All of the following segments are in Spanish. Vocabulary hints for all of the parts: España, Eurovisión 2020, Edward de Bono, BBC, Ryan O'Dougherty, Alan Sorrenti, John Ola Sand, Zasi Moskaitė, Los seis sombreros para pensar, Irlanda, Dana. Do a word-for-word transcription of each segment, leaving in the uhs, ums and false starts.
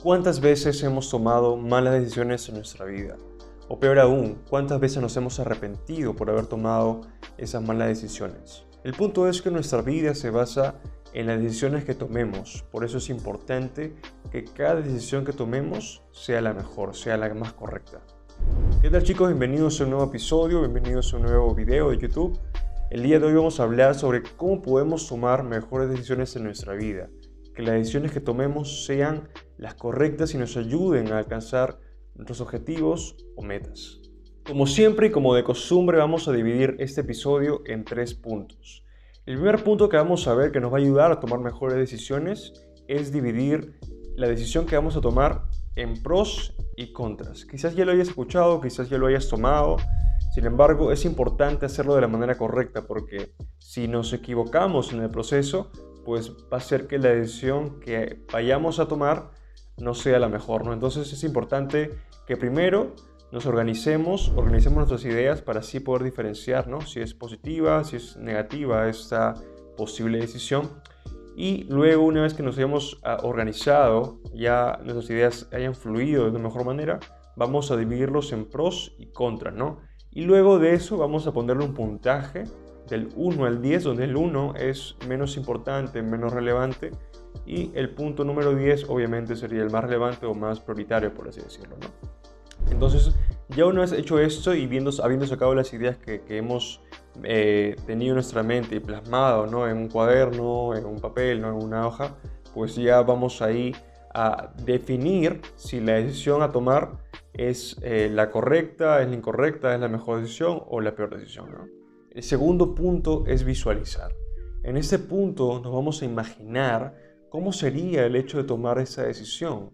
¿Cuántas veces hemos tomado malas decisiones en nuestra vida? O peor aún, ¿cuántas veces nos hemos arrepentido por haber tomado esas malas decisiones? El punto es que nuestra vida se basa en las decisiones que tomemos, por eso es importante que cada decisión que tomemos sea la mejor, sea la más correcta. ¿Qué tal, chicos? Bienvenidos a un nuevo episodio, bienvenidos a un nuevo video de YouTube. El día de hoy vamos a hablar sobre cómo podemos tomar mejores decisiones en nuestra vida, que las decisiones que tomemos sean las correctas y nos ayuden a alcanzar nuestros objetivos o metas. Como siempre y como de costumbre, vamos a dividir este episodio en tres puntos. El primer punto que vamos a ver que nos va a ayudar a tomar mejores decisiones es dividir la decisión que vamos a tomar en pros y contras. Quizás ya lo hayas escuchado, quizás ya lo hayas tomado, sin embargo es importante hacerlo de la manera correcta porque si nos equivocamos en el proceso, pues va a ser que la decisión que vayamos a tomar no sea la mejor, ¿no? Entonces es importante que primero nos organicemos, organicemos nuestras ideas para así poder diferenciar, ¿no?, si es positiva, si es negativa esta posible decisión. Y luego, una vez que nos hayamos organizado, ya nuestras ideas hayan fluido de una mejor manera, vamos a dividirlos en pros y contras, ¿no? Y luego de eso vamos a ponerle un puntaje del uno al diez, donde el uno es menos importante, menos relevante, y el punto número diez obviamente sería el más relevante o más prioritario, por así decirlo, ¿no? Entonces, ya una vez hecho esto y viendo, habiendo sacado las ideas que, que hemos eh, tenido en nuestra mente y plasmado, ¿no?, en un cuaderno, en un papel, ¿no?, en una hoja, pues ya vamos ahí a definir si la decisión a tomar es eh, la correcta, es la incorrecta, es la mejor decisión o la peor decisión, ¿no? El segundo punto es visualizar. En este punto nos vamos a imaginar cómo sería el hecho de tomar esa decisión.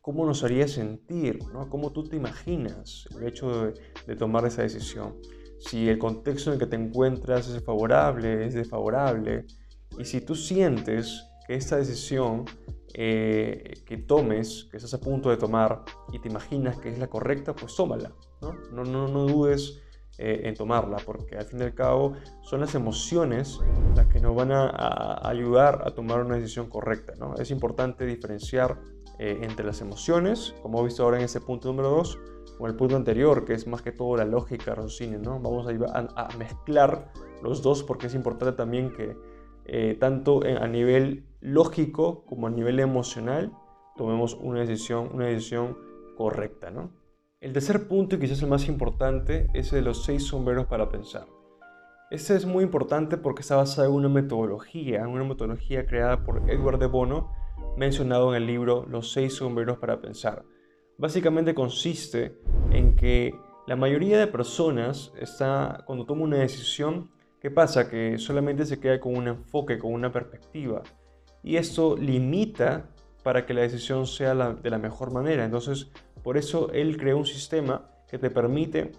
¿Cómo nos haría sentir, ¿no? ¿Cómo tú te imaginas el hecho de, de tomar esa decisión? Si el contexto en el que te encuentras es favorable, es desfavorable, y si tú sientes que esta decisión eh, que tomes, que estás a punto de tomar, y te imaginas que es la correcta, pues tómala, ¿no? No, no, no dudes eh, en tomarla, porque al fin y al cabo son las emociones las que nos van a, a ayudar a tomar una decisión correcta, ¿no? Es importante diferenciar entre las emociones, como he visto ahora en este punto número dos, o el punto anterior, que es más que todo la lógica, raciocinio, ¿no? Vamos a, a, a mezclar los dos porque es importante también que eh, tanto a nivel lógico como a nivel emocional tomemos una decisión, una decisión correcta, ¿no? El tercer punto, y quizás el más importante, es el de los seis sombreros para pensar. Este es muy importante porque está basado en una metodología, en una metodología creada por Edward de Bono, mencionado en el libro Los seis sombreros para pensar. Básicamente consiste en que la mayoría de personas está, cuando toma una decisión, ¿qué pasa? Que solamente se queda con un enfoque, con una perspectiva. Y esto limita para que la decisión sea la, de la mejor manera. Entonces, por eso él creó un sistema que te permite,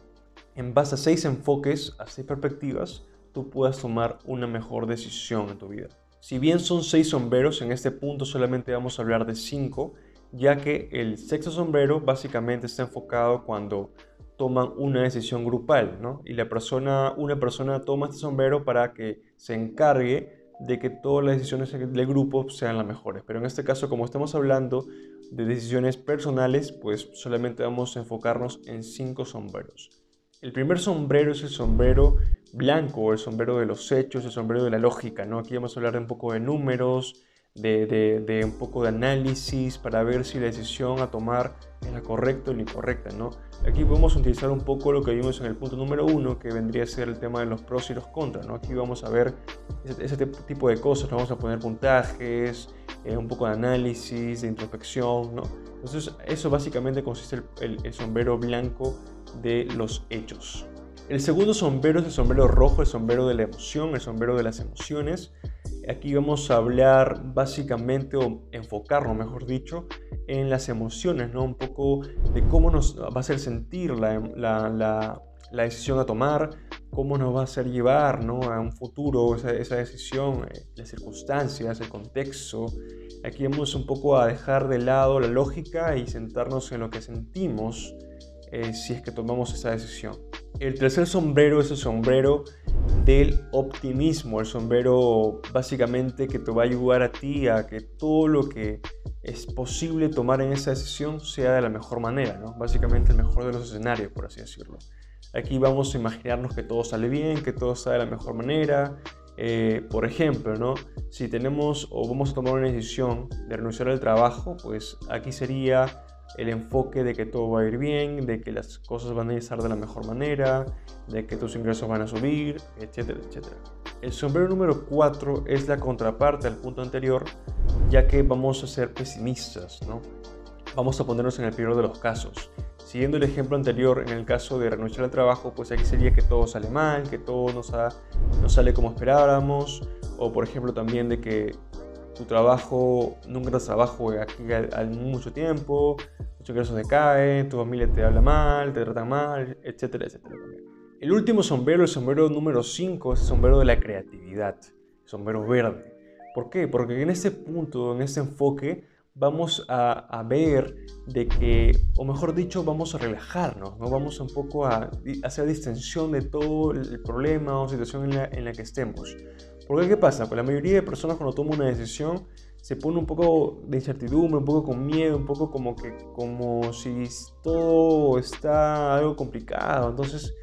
en base a seis enfoques, a seis perspectivas, tú puedas tomar una mejor decisión en tu vida. Si bien son seis sombreros, en este punto solamente vamos a hablar de cinco, ya que el sexto sombrero básicamente está enfocado cuando toman una decisión grupal, ¿no? Y la persona, una persona toma este sombrero para que se encargue de que todas las decisiones del grupo sean las mejores. Pero en este caso, como estamos hablando de decisiones personales, pues solamente vamos a enfocarnos en cinco sombreros. El primer sombrero es el sombrero blanco, el sombrero de los hechos, el sombrero de la lógica, ¿no? Aquí vamos a hablar de un poco de números, de, de, de un poco de análisis para ver si la decisión a tomar es la correcta o la incorrecta, ¿no? Aquí podemos utilizar un poco lo que vimos en el punto número uno, que vendría a ser el tema de los pros y los contras, ¿no? Aquí vamos a ver ese, ese tipo de cosas, ¿no? Vamos a poner puntajes, eh, un poco de análisis, de introspección, ¿no? Entonces eso básicamente consiste el, el, el sombrero blanco de los hechos. El segundo sombrero es el sombrero rojo, el sombrero de la emoción, el sombrero de las emociones. Aquí vamos a hablar básicamente, o enfocarnos mejor dicho, en las emociones, ¿no? Un poco de cómo nos va a hacer sentir la, la, la, la decisión a tomar, cómo nos va a hacer llevar, ¿no?, a un futuro esa, esa decisión, las circunstancias, el contexto. Aquí vamos un poco a dejar de lado la lógica y sentarnos en lo que sentimos Eh, si es que tomamos esa decisión. El tercer sombrero es el sombrero del optimismo, el sombrero básicamente que te va a ayudar a ti a que todo lo que es posible tomar en esa decisión sea de la mejor manera, ¿no? Básicamente el mejor de los escenarios, por así decirlo. Aquí vamos a imaginarnos que todo sale bien, que todo sale de la mejor manera. Eh, por ejemplo, ¿no? Si tenemos o vamos a tomar una decisión de renunciar al trabajo, pues aquí sería el enfoque de que todo va a ir bien, de que las cosas van a estar de la mejor manera, de que tus ingresos van a subir, etcétera, etcétera. El sombrero número cuatro es la contraparte al punto anterior, ya que vamos a ser pesimistas, ¿no? Vamos a ponernos en el peor de los casos. Siguiendo el ejemplo anterior, en el caso de renunciar al trabajo, pues aquí sería que todo sale mal, que todo no, sa no sale como esperábamos, o por ejemplo también de que tu trabajo, nunca das trabajo aquí al, al mucho tiempo, tus ingresos decaen, tu familia te habla mal, te tratan mal, etcétera, etcétera. El último sombrero, el sombrero número cinco, es el sombrero de la creatividad, el sombrero verde. ¿Por qué? Porque en este punto, en este enfoque, vamos a, a ver de que, o mejor dicho, vamos a relajarnos, ¿no? Vamos un poco a, a hacer distensión de todo el problema o situación en la, en la que estemos. Porque ¿qué pasa? Pues la mayoría de personas cuando toma una decisión se pone un poco de incertidumbre, un poco con miedo, un poco como que como si todo está algo complicado. Entonces,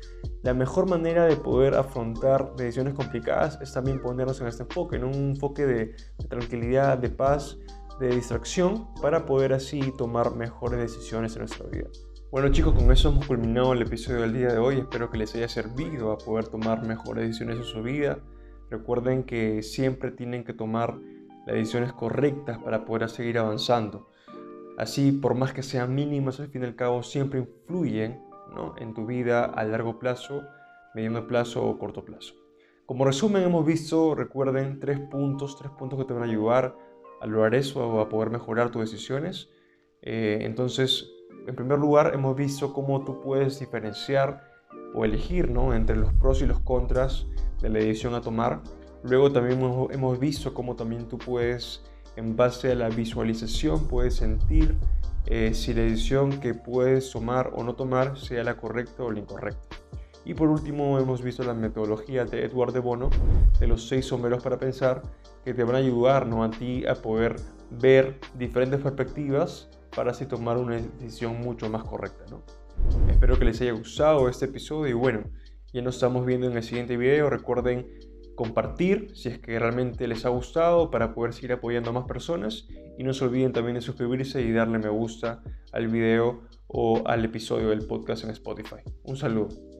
la mejor manera de poder afrontar decisiones complicadas es también ponernos en este enfoque, en un enfoque de, de tranquilidad, de paz, de distracción, para poder así tomar mejores decisiones en nuestra vida. Bueno chicos, con eso hemos culminado el episodio del día de hoy. Espero que les haya servido a poder tomar mejores decisiones en su vida. Recuerden que siempre tienen que tomar las decisiones correctas para poder seguir avanzando. Así, por más que sean mínimas, al fin y al cabo siempre influyen, ¿no?, en tu vida a largo plazo, mediano plazo o corto plazo. Como resumen, hemos visto, recuerden, tres puntos, tres puntos que te van a ayudar a lograr eso o a poder mejorar tus decisiones. Eh, entonces, en primer lugar, hemos visto cómo tú puedes diferenciar o elegir, ¿no?, entre los pros y los contras de la decisión a tomar. Luego también hemos visto cómo también tú puedes, en base a la visualización, puedes sentir eh, si la decisión que puedes tomar o no tomar sea la correcta o la incorrecta. Y por último, hemos visto la metodología de Edward de Bono, de los seis sombreros para pensar, que te van a ayudar, ¿no?, a ti a poder ver diferentes perspectivas para así tomar una decisión mucho más correcta, ¿no? Espero que les haya gustado este episodio y bueno, ya nos estamos viendo en el siguiente video. Recuerden compartir si es que realmente les ha gustado para poder seguir apoyando a más personas y no se olviden también de suscribirse y darle me gusta al video o al episodio del podcast en Spotify. Un saludo.